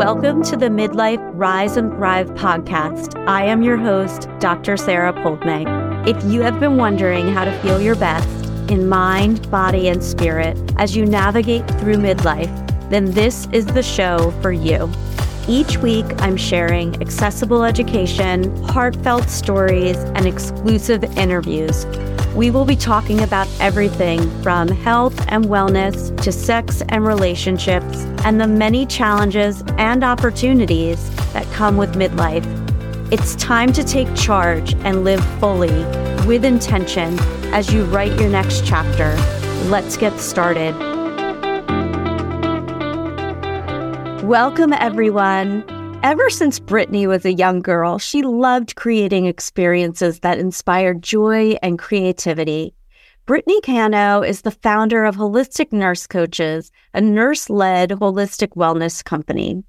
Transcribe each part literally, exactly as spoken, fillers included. Welcome to the Midlife Rise and Thrive podcast. I am your host, Doctor Sarah Poldme. If you have been wondering how to feel your best in mind, body, and spirit as you navigate through midlife, then this is the show for you. Each week, I'm sharing accessible education, heartfelt stories, and exclusive interviews. We will be talking about everything from health and wellness to sex and relationships and the many challenges and opportunities that come with midlife. It's time to take charge and live fully with intention as you write your next chapter. Let's get started. Welcome, everyone. Ever since Brittany was a young girl, she loved creating experiences that inspired joy and creativity. Brittany Cano is the founder of Holistic Nurse Coaches, a nurse-led holistic wellness company.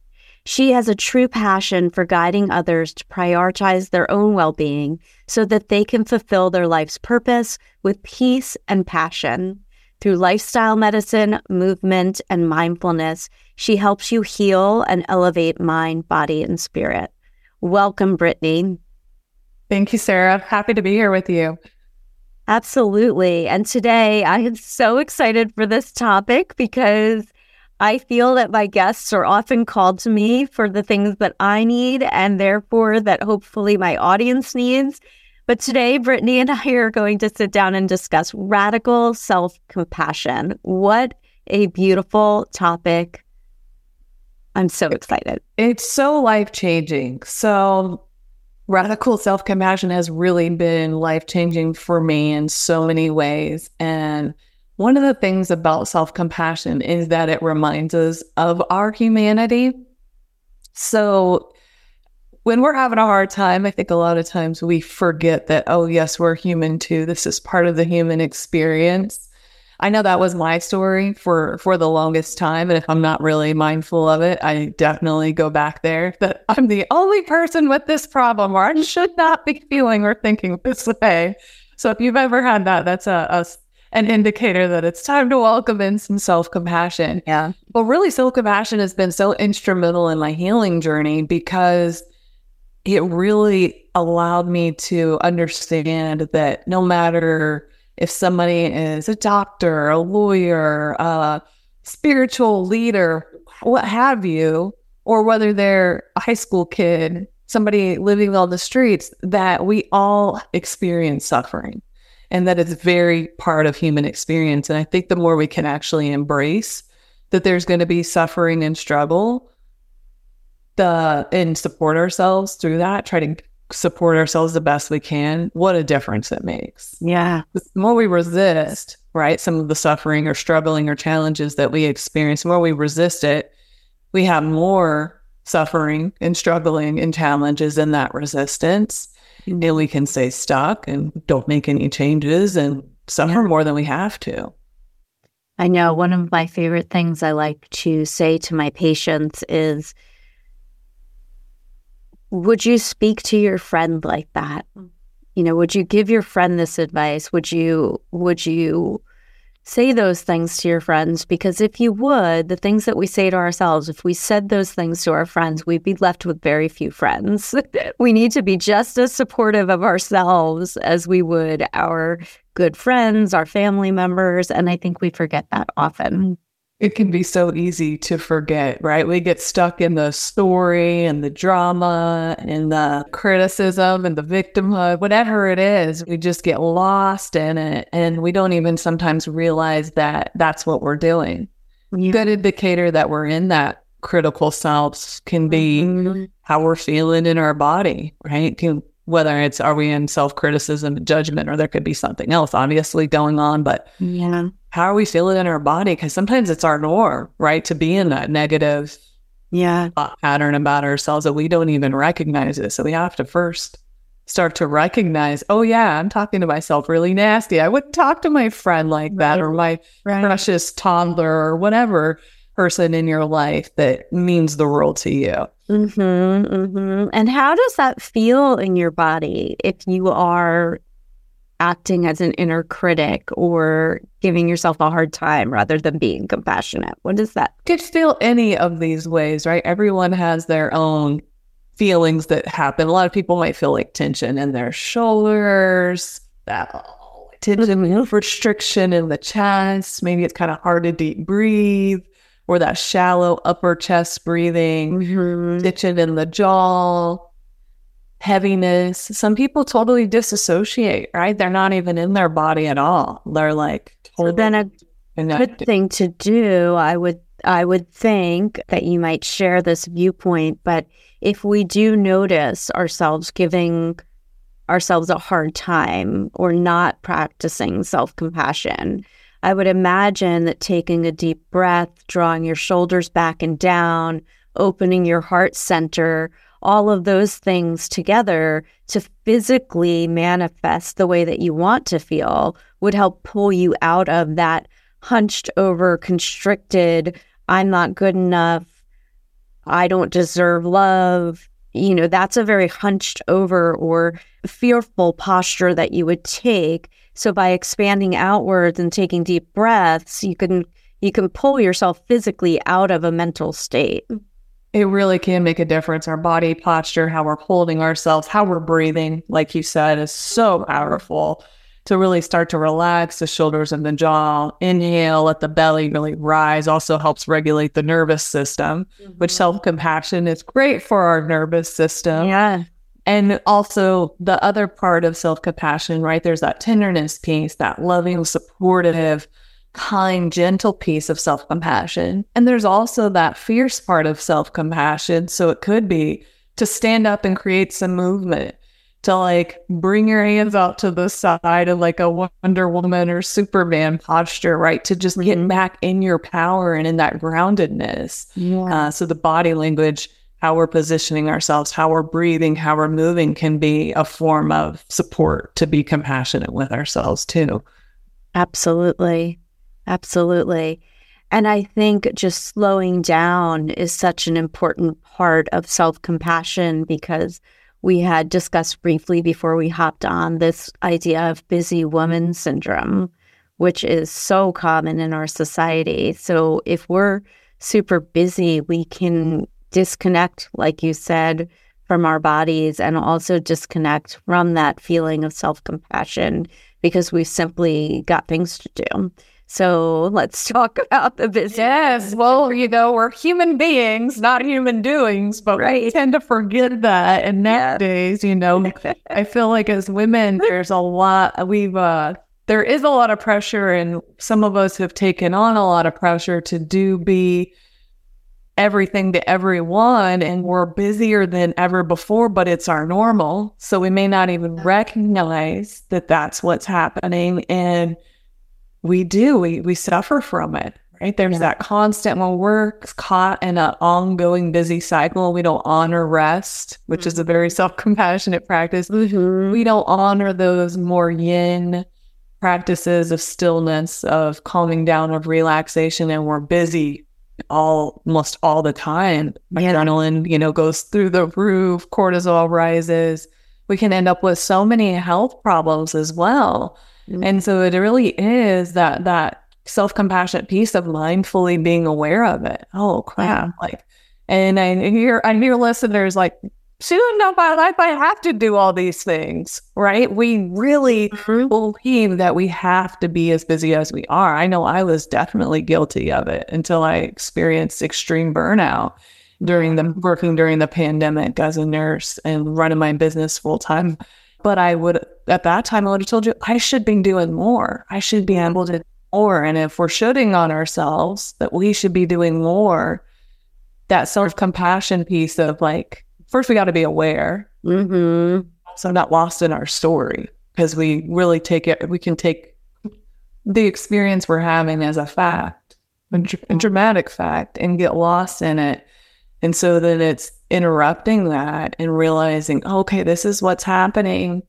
She has a true passion for guiding others to prioritize their own well-being so that they can fulfill their life's purpose with peace and passion. Through lifestyle medicine, movement, and mindfulness, she helps you heal and elevate mind, body, and spirit. Welcome, Brittany. Thank you, Sarah. Happy to be here with you. Absolutely. And today, I am so excited for this topic because I feel that my guests are often called to me for the things that I need and therefore that hopefully my audience needs. But today, Brittany and I are going to sit down and discuss radical self-compassion. What a beautiful topic. I'm so excited. It's so life-changing. So radical self-compassion has really been life-changing for me in so many ways. And one of the things about self-compassion is that it reminds us of our humanity. So when we're having a hard time, I think a lot of times we forget that, oh, yes, we're human too. This is part of the human experience. I know that was my story for, for the longest time. And if I'm not really mindful of it, I definitely go back there that I'm the only person with this problem, or I should not be feeling or thinking this way. So if you've ever had that, that's a, a an indicator that it's time to welcome in some self-compassion. Yeah. Well, really, self-compassion has been so instrumental in my healing journey because it really allowed me to understand that no matter if somebody is a doctor, a lawyer, a spiritual leader, what have you, or whether they're a high school kid, somebody living on the streets, that we all experience suffering and that it's very part of human experience. And I think the more we can actually embrace that there's going to be suffering and struggle, The, and support ourselves through that, try to support ourselves the best we can, what a difference it makes. Yeah. The more we resist, right, some of the suffering or struggling or challenges that we experience, the more we resist it, we have more suffering and struggling and challenges in that resistance. Mm-hmm. And we can stay stuck and don't make any changes and suffer yeah. more than we have to. I know one of my favorite things I like to say to my patients is, would you speak to your friend like that? You know, would you give your friend this advice? Would you would you say those things to your friends? Because if you would, the things that we say to ourselves, if we said those things to our friends, we'd be left with very few friends. We need to be just as supportive of ourselves as we would our good friends, our family members. And I think we forget that often. It can be so easy to forget, right? We get stuck in the story and the drama and the criticism and the victimhood, whatever it is. We just get lost in it. And we don't even sometimes realize that that's what we're doing. Yeah. Good indicator that we're in that critical self can be mm-hmm. how we're feeling in our body, right? Whether it's, are we in self-criticism and judgment, or there could be something else obviously going on, but yeah. how are we feeling in our body? Because sometimes it's our norm, right, to be in that negative yeah. pattern about ourselves that we don't even recognize it. So we have to first start to recognize, oh, yeah, I'm talking to myself really nasty. I wouldn't talk to my friend like that right. or my right. precious toddler or whatever person in your life that means the world to you. Mm-hmm, mm-hmm. And how does that feel in your body if you are acting as an inner critic or giving yourself a hard time rather than being compassionate? What is that? Could feel any of these ways, right? Everyone has their own feelings that happen. A lot of people might feel like tension in their shoulders, that oh, tension, restriction in the chest. Maybe it's kind of hard to deep breathe, or that shallow upper chest breathing, mm-hmm. tension in the jaw, heaviness. Some people totally disassociate, right? They're not even in their body at all. They're like totally so then a connected. Good thing to do, I would I would think that you might share this viewpoint, but if we do notice ourselves giving ourselves a hard time or not practicing self-compassion, I would imagine that taking a deep breath, drawing your shoulders back and down, opening your heart center, all of those things together to physically manifest the way that you want to feel would help pull you out of that hunched over, constricted, I'm not good enough, I don't deserve love. You know, that's a very hunched over or fearful posture that you would take. So by expanding outwards and taking deep breaths, you can you can pull yourself physically out of a mental state. It really can make a difference. Our body posture, how we're holding ourselves, how we're breathing, like you said, is so powerful to really start to relax the shoulders and the jaw. Inhale, let the belly really rise. Also helps regulate the nervous system, mm-hmm. which self-compassion is great for our nervous system. Yeah. And also the other part of self-compassion, right? There's that tenderness piece, that loving, supportive, kind, gentle piece of self-compassion. And there's also that fierce part of self-compassion. So it could be to stand up and create some movement, to like bring your hands out to the side of like a Wonder Woman or Superman posture, right? To just get back in your power and in that groundedness. Yeah. Uh, so the body language, how we're positioning ourselves, how we're breathing, how we're moving can be a form of support to be compassionate with ourselves too. Absolutely. Absolutely. And I think just slowing down is such an important part of self-compassion, because we had discussed briefly before we hopped on this idea of busy woman syndrome, which is so common in our society. So if we're super busy, we can disconnect, like you said, from our bodies, and also disconnect from that feeling of self-compassion because we've simply got things to do. So let's talk about the business. Yes. Well, you know, we're human beings, not human doings, but right. we tend to forget that. And nowadays, yeah. you know, I feel like as women, there's a lot, we've, uh, there is a lot of pressure, and some of us have taken on a lot of pressure to do be everything to everyone, and we're busier than ever before, but it's our normal. So we may not even recognize that that's what's happening. And We do. We we suffer from it, right? There's yeah. that constant, when we're caught in an ongoing busy cycle, we don't honor rest, which mm-hmm. is a very self-compassionate practice. Mm-hmm. We don't honor those more yin practices of stillness, of calming down, of relaxation, and we're busy all almost all the time. Yeah. Adrenaline, you know, goes through the roof, cortisol rises. We can end up with so many health problems as well. And so it really is that that self-compassionate piece of mindfully being aware of it. Oh crap! Yeah. Like, and I hear I hear listeners like, she doesn't know my life. I have to do all these things, right? We really mm-hmm. believe that we have to be as busy as we are. I know I was definitely guilty of it until I experienced extreme burnout during the working during the pandemic as a nurse and running my business full time. But I would, at that time, I would have told you, I should be doing more. I should be able to do more. And if we're shooting on ourselves that we should be doing more, that self-compassion piece of like, first we got to be aware. Mm-hmm. So I'm not lost in our story, because we really take it, we can take the experience we're having as a fact, a, dr- a dramatic fact, and get lost in it. And so then it's interrupting that and realizing, okay, this is what's happening.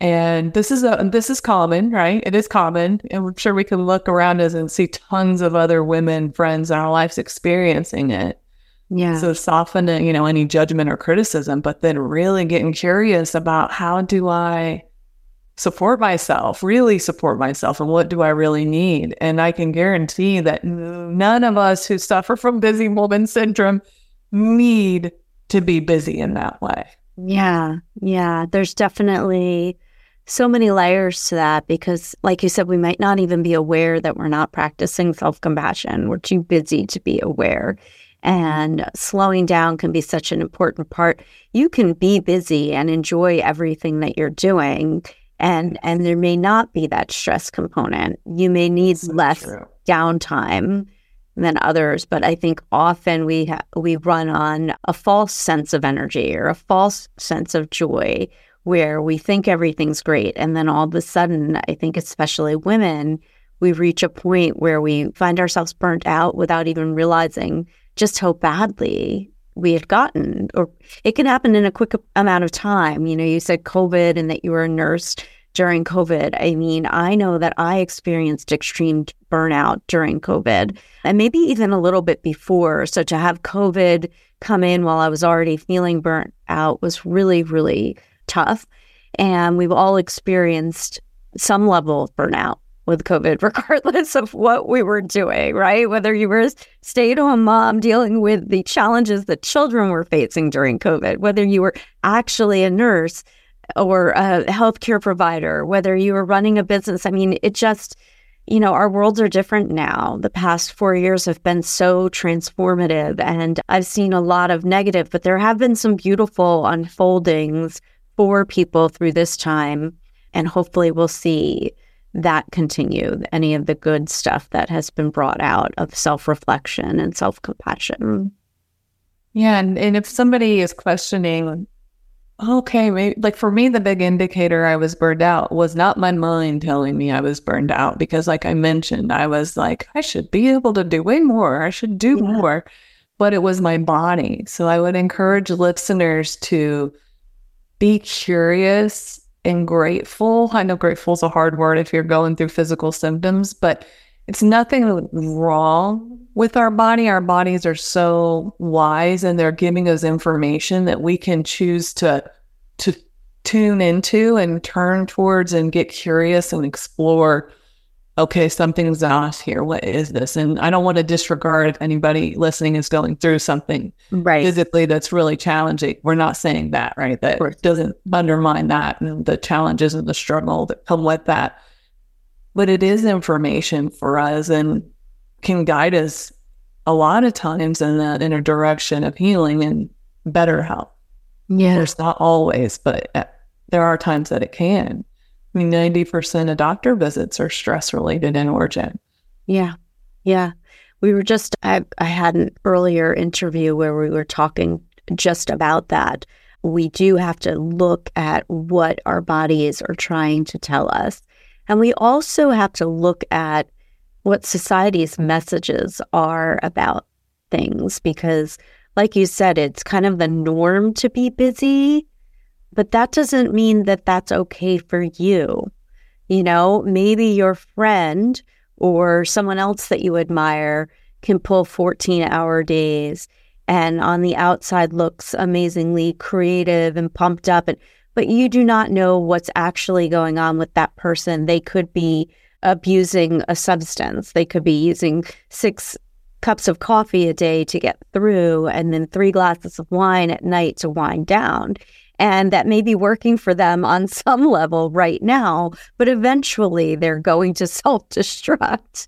And this is a, this is common, right? It is common. And I'm sure we can look around us and see tons of other women, friends in our lives experiencing it. Yeah. So softening, you know, any judgment or criticism, but then really getting curious about how do I support myself, really support myself, and what do I really need? And I can guarantee that none of us who suffer from busy woman syndrome need to be busy in that way. Yeah, yeah. There's definitely so many layers to that because, like you said, we might not even be aware that we're not practicing self-compassion. We're too busy to be aware. And slowing down can be such an important part. You can be busy and enjoy everything that you're doing, and and there may not be that stress component. You may need That's less true. downtime than others, but I think often we ha- we run on a false sense of energy or a false sense of joy where we think everything's great, and then all of a sudden, I think especially women, we reach a point where we find ourselves burnt out without even realizing just how badly we had gotten. Or it can happen in a quick amount of time. You know, you said COVID and that you were a nurse during COVID. I mean, I know that I experienced extreme burnout during COVID and maybe even a little bit before. So to have COVID come in while I was already feeling burnt out was really, really tough. And we've all experienced some level of burnout with COVID, regardless of what we were doing, right? Whether you were a stay-at-home mom dealing with the challenges that children were facing during COVID, whether you were actually a nurse or a healthcare provider, whether you were running a business. I mean, it just, you know, our worlds are different now. The past four years have been so transformative, and I've seen a lot of negative, but there have been some beautiful unfoldings for people through this time, and hopefully we'll see that continue, any of the good stuff that has been brought out of self-reflection and self-compassion. Yeah, and, and if somebody is questioning, okay, maybe, like for me, the big indicator I was burned out was not my mind telling me I was burned out, because like I mentioned, I was like, I should be able to do way more, I should do yeah. more, but it was my body. So I would encourage listeners to be curious and grateful. I know grateful is a hard word if you're going through physical symptoms, but it's nothing wrong with our body. Our bodies are so wise and they're giving us information that we can choose to to tune into and turn towards and get curious and explore, okay, something's off here. What is this? And I don't want to disregard if anybody listening is going through something right. physically that's really challenging. We're not saying that, right? That doesn't undermine that and the challenges and the struggle that come with that. But it is information for us and can guide us a lot of times in that inner direction of healing and better health. Yeah. It's not always, but there are times that it can. I mean, ninety percent of doctor visits are stress-related in origin. Yeah, yeah. We were just, I, I had an earlier interview where we were talking just about that. We do have to look at what our bodies are trying to tell us. And we also have to look at what society's messages are about things, because like you said, it's kind of the norm to be busy. But that doesn't mean that that's okay for you. You know, maybe your friend or someone else that you admire can pull fourteen-hour days and on the outside looks amazingly creative and pumped up. And, but you do not know what's actually going on with that person. They could be abusing a substance. They could be using six cups of coffee a day to get through and then three glasses of wine at night to wind down. And that may be working for them on some level right now, but eventually they're going to self-destruct.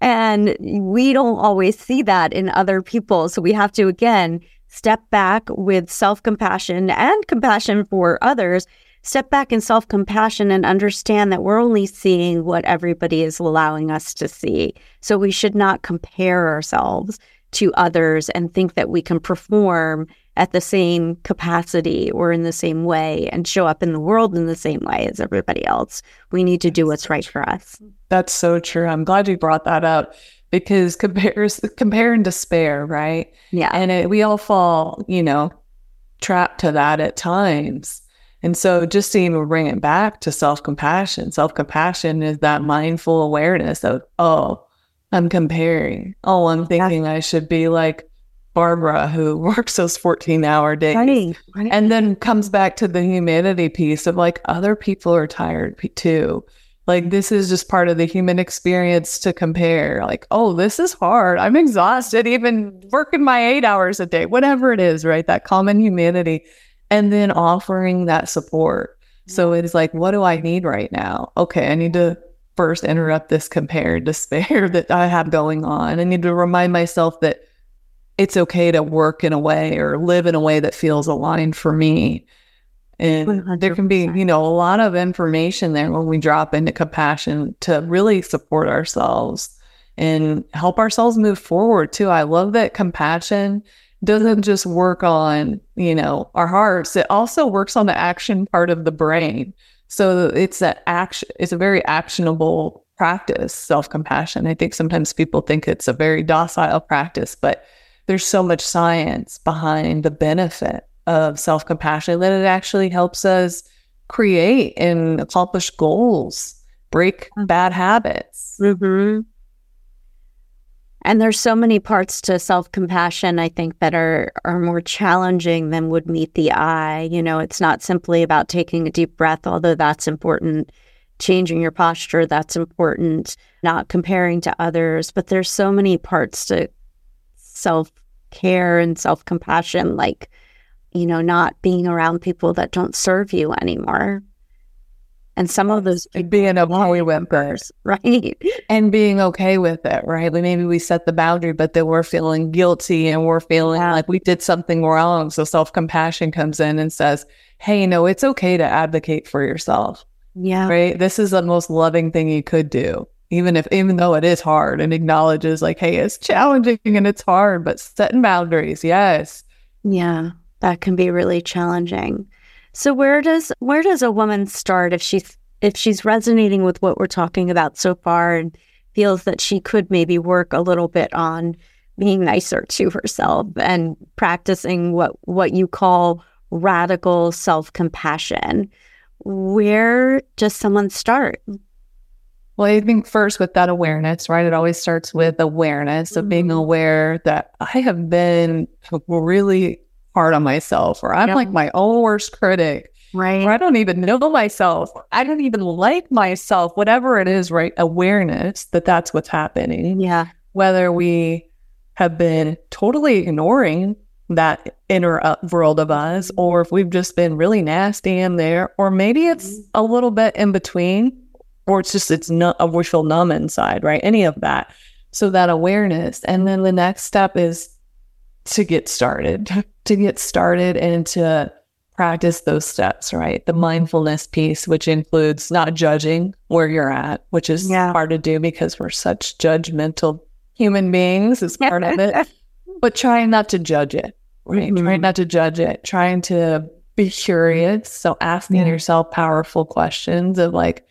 And we don't always see that in other people. So we have to, again, step back with self-compassion and compassion for others, step back in self-compassion and understand that we're only seeing what everybody is allowing us to see. So we should not compare ourselves to others and think that we can perform at the same capacity or in the same way and show up in the world in the same way as everybody else. We need to do what's right for us. That's so true. I'm glad you brought that up because compares, compare and despair, right? Yeah. And it, we all fall, you know, trapped to that at times. And so just to even bring it back to self-compassion, self-compassion is that mindful awareness of, oh, I'm comparing. Oh, I'm thinking I should be like, Barbara, who works those fourteen hour days, right, right. And then comes back to the humanity piece of like, other people are tired too. Like, this is just part of the human experience to compare. Like, oh, this is hard. I'm exhausted, even working my eight hours a day, whatever it is, right? That common humanity. And then offering that support. So it's like, what do I need right now? Okay, I need to first interrupt this compare despair that I have going on. I need to remind myself that it's okay to work in a way or live in a way that feels aligned for me. And one hundred percent. There can be, you know, a lot of information there when we drop into compassion to really support ourselves and help ourselves move forward too. I love that compassion doesn't just work on, you know, our hearts. It also works on the action part of the brain. So it's that action, it's a very actionable practice, self-compassion. I think sometimes people think it's a very docile practice, but there's so much science behind the benefit of self-compassion that it actually helps us create and accomplish goals, break bad habits. Mm-hmm. And there's so many parts to self-compassion, I think, that are, are more challenging than would meet the eye. You know, it's not simply about taking a deep breath, although that's important. Changing your posture, that's important. Not comparing to others. But there's so many parts to self-care and self-compassion, like, you know, not being around people that don't serve you anymore. And some of those being a mommy whimpers, right? And being okay with it, right? Maybe we set the boundary, but then we're feeling guilty and we're feeling yeah. like we did something wrong. So self-compassion comes in and says, hey, no, it's okay to advocate for yourself. Yeah. Right. This is the most loving thing you could do, even if, even though it is hard, and acknowledges like, hey, it's challenging and it's hard, but setting boundaries. Yes. Yeah. That can be really challenging. So where does where does a woman start if she's if she's resonating with what we're talking about so far and feels that she could maybe work a little bit on being nicer to herself and practicing what, what you call radical self-compassion? Where does someone start? Well, I think first with that awareness, right? It always starts with awareness of mm-hmm. being aware that I have been really hard on myself, or I'm yep. like my own worst critic, right? Or I don't even know myself. I don't even like myself, whatever it is, right? Awareness that that's what's happening. Yeah. Whether we have been totally ignoring that inner world of us, or if we've just been really nasty in there, or maybe it's a little bit in between, or it's just, it's not, we feel numb inside, right? Any of that. So that awareness. And then the next step is to get started, to get started and to practice those steps, right? The mindfulness piece, which includes not judging where you're at, which is yeah. hard to do because we're such judgmental human beings, is part of it. But trying not to judge it, right? Mm-hmm. Trying not to judge it, trying to be curious. So asking yeah. yourself powerful questions of like,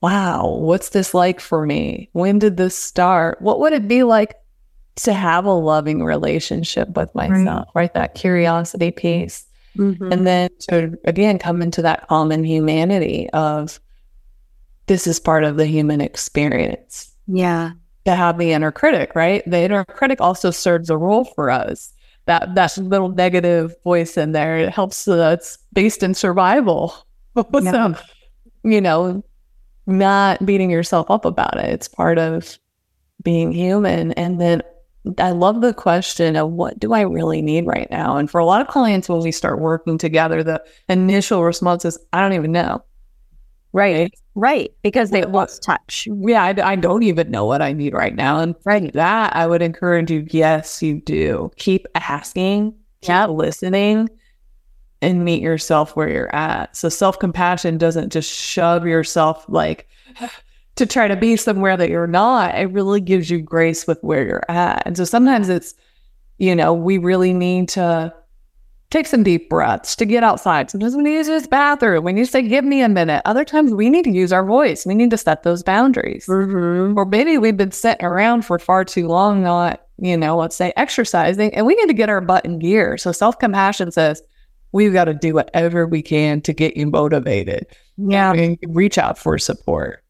wow, what's this like for me? When did this start? What would it be like to have a loving relationship with myself, right? right? That curiosity piece. Mm-hmm. And then to, again, come into that common humanity of this is part of the human experience. Yeah. To have the inner critic, right? The inner critic also serves a role for us. That, that little negative voice in there, it helps us uh, based in survival. Yeah. So, you know, not beating yourself up about it. It's part of being human. And then I love the question of what do I really need right now? And for a lot of clients, when we start working together, the initial response is, I don't even know. Right. Right. Because they lost touch. Yeah. I, I don't even know what I need right now. And for that, I would encourage you. Yes, you do. Keep asking, yeah. keep listening, and meet yourself where you're at. So self-compassion doesn't just shove yourself like, to try to be somewhere that you're not. It really gives you grace with where you're at. And so sometimes it's, you know, we really need to take some deep breaths, to get outside. Sometimes we need to use this bathroom. We need to say, give me a minute. Other times we need to use our voice. We need to set those boundaries. Mm-hmm. Or maybe we've been sitting around for far too long, not, you know, let's say exercising, and we need to get our butt in gear. So self-compassion says, we've got to do whatever we can to get you motivated. Yeah. And reach out for support.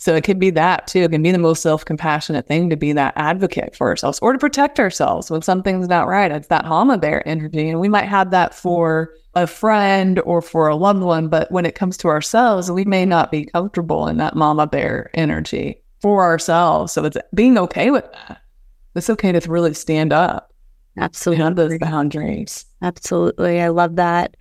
So it could be that too. It can be the most self-compassionate thing to be that advocate for ourselves or to protect ourselves when something's not right. It's that Hama bear energy. And we might have that for a friend or for a loved one, but when it comes to ourselves, we may not be comfortable in that mama bear energy for ourselves. So it's being okay with that. It's okay to really stand up. Absolutely. Have those boundaries. Absolutely. I love that.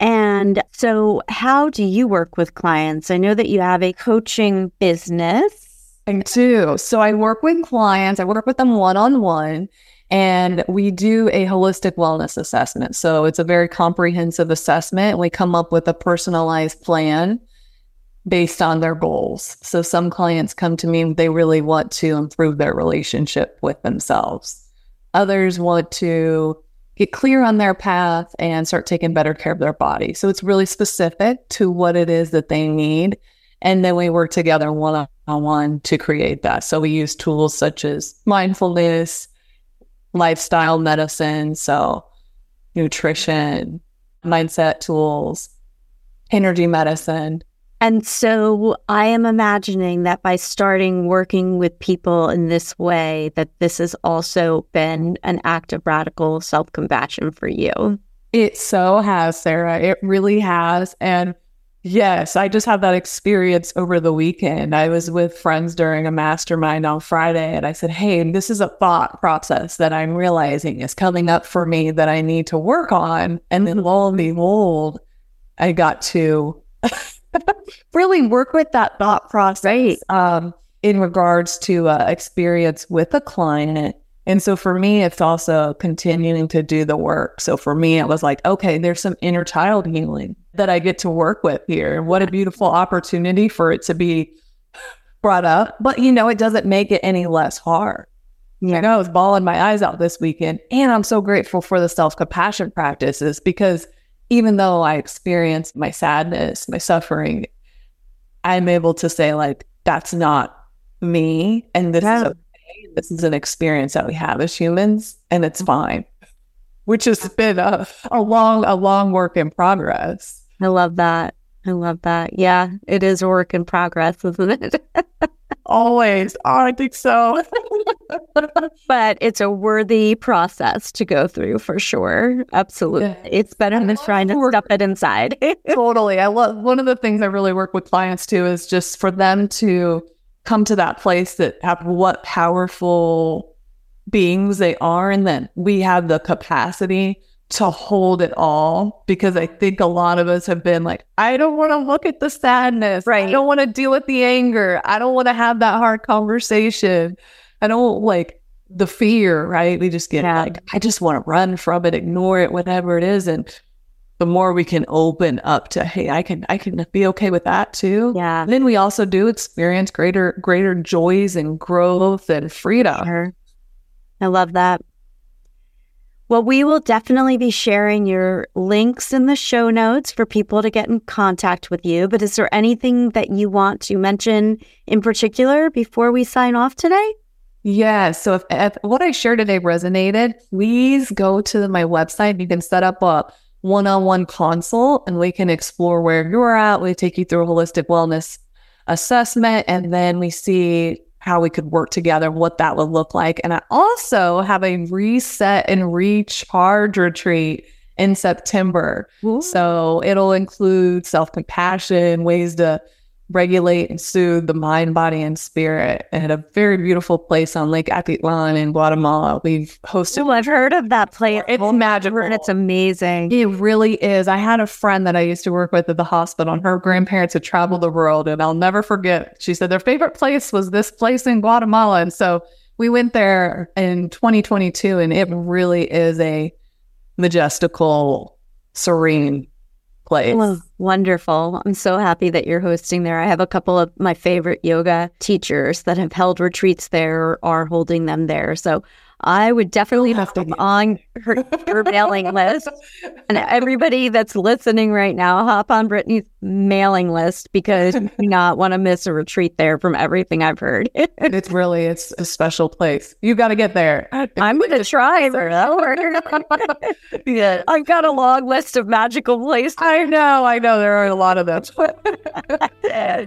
And so how do you work with clients? I know that you have a coaching business. I do. So I work with clients. I work with them one-on-one, and we do a holistic wellness assessment. So it's a very comprehensive assessment. We come up with a personalized plan based on their goals. So some clients come to me and they really want to improve their relationship with themselves. Others want to get clear on their path and start taking better care of their body. So it's really specific to what it is that they need. And then we work together one-on-one to create that. So we use tools such as mindfulness, lifestyle medicine, so nutrition, mindset tools, energy medicine. And so I am imagining that by starting working with people in this way, that this has also been an act of radical self-compassion for you. It so has, Sarah. It really has. And yes, I just had that experience over the weekend. I was with friends during a mastermind on Friday, and I said, hey, this is a thought process that I'm realizing is coming up for me that I need to work on. And then lo and behold, I got to... really work with that thought process, right. um, in regards to uh, experience with a client. And so for me, it's also continuing to do the work. So for me, it was like, okay, there's some inner child healing that I get to work with here. What a beautiful opportunity for it to be brought up. But, you know, it doesn't make it any less hard. Yeah. You know, I was bawling my eyes out this weekend. And I'm so grateful for the self-compassion practices, because even though I experience my sadness, my suffering, I'm able to say, like, that's not me. And this yeah. is okay. This is an experience that we have as humans, and it's fine, which has been a, a long, a long work in progress. I love that. I love that. Yeah, it is a work in progress, isn't it? Always. Oh, I think so. But it's a worthy process to go through for sure. Absolutely. Yeah. It's better than trying to stuff it inside. Totally. I love one of the things I really work with clients too is just for them to come to that place that have what powerful beings they are, and that we have the capacity to hold it all, because I think a lot of us have been like, I don't want to look at the sadness. Right. I don't want to deal with the anger. I don't want to have that hard conversation. I don't like the fear, right? We just get yeah. like, I just want to run from it, ignore it, whatever it is. And the more we can open up to, hey, I can, I can be okay with that too. Yeah. And then we also do experience greater, greater joys and growth and freedom. Sure. I love that. Well, we will definitely be sharing your links in the show notes for people to get in contact with you. But is there anything that you want to mention in particular before we sign off today? Yeah. So if, if what I shared today resonated, please go to my website. You can set up a one-on-one consult, and we can explore where you're at. We take you through a holistic wellness assessment, and then we see how we could work together, what that would look like. And I also have a reset and recharge retreat in September. Ooh. So it'll include self-compassion, ways to regulate and soothe the mind, body, and spirit, and a very beautiful place on Lake Atitlan in Guatemala. We've hosted. Ooh, I've heard of that place. It's oh, magical. And it's amazing. It really is. I had a friend that I used to work with at the hospital, and her grandparents had traveled the world, and I'll never forget. She said their favorite place was this place in Guatemala. And so we went there in twenty twenty-two, and it really is a majestical, serene place. Oh, wonderful. I'm so happy that you're hosting there. I have a couple of my favorite yoga teachers that have held retreats there or are holding them there. So I would definitely have to be on her, her mailing list. And everybody that's listening right now, hop on Brittany's mailing list because you do not want to miss a retreat there from everything I've heard. It's really, it's a special place. You've got to get there. I'm going to try for that. Yeah. I've got a long list of magical places. I know, I know. There are a lot of them.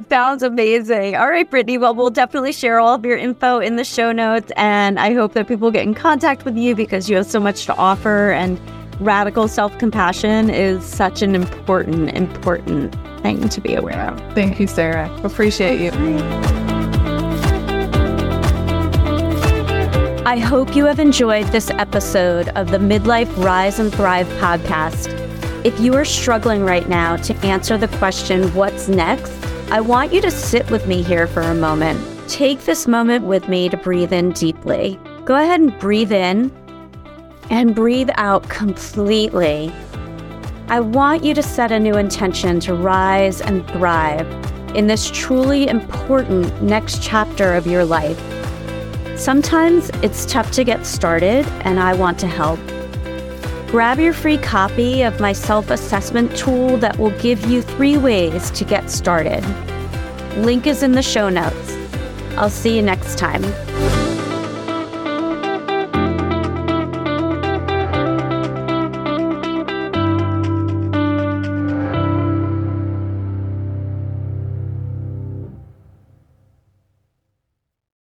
Sounds amazing. All right, Brittany. Well, we'll definitely share all of your info in the show notes. And I hope that people get in contact with you because you have so much to offer, and radical self-compassion is such an important, important thing to be aware of. Thank you, Sarah. Appreciate you. I hope you have enjoyed this episode of the Midlife Rise and Thrive podcast. If you are struggling right now to answer the question, what's next? I want you to sit with me here for a moment. Take this moment with me to breathe in deeply. Go ahead and breathe in and breathe out completely. I want you to set a new intention to rise and thrive in this truly important next chapter of your life. Sometimes it's tough to get started, and I want to help. Grab your free copy of my self-assessment tool that will give you three ways to get started. Link is in the show notes. I'll see you next time.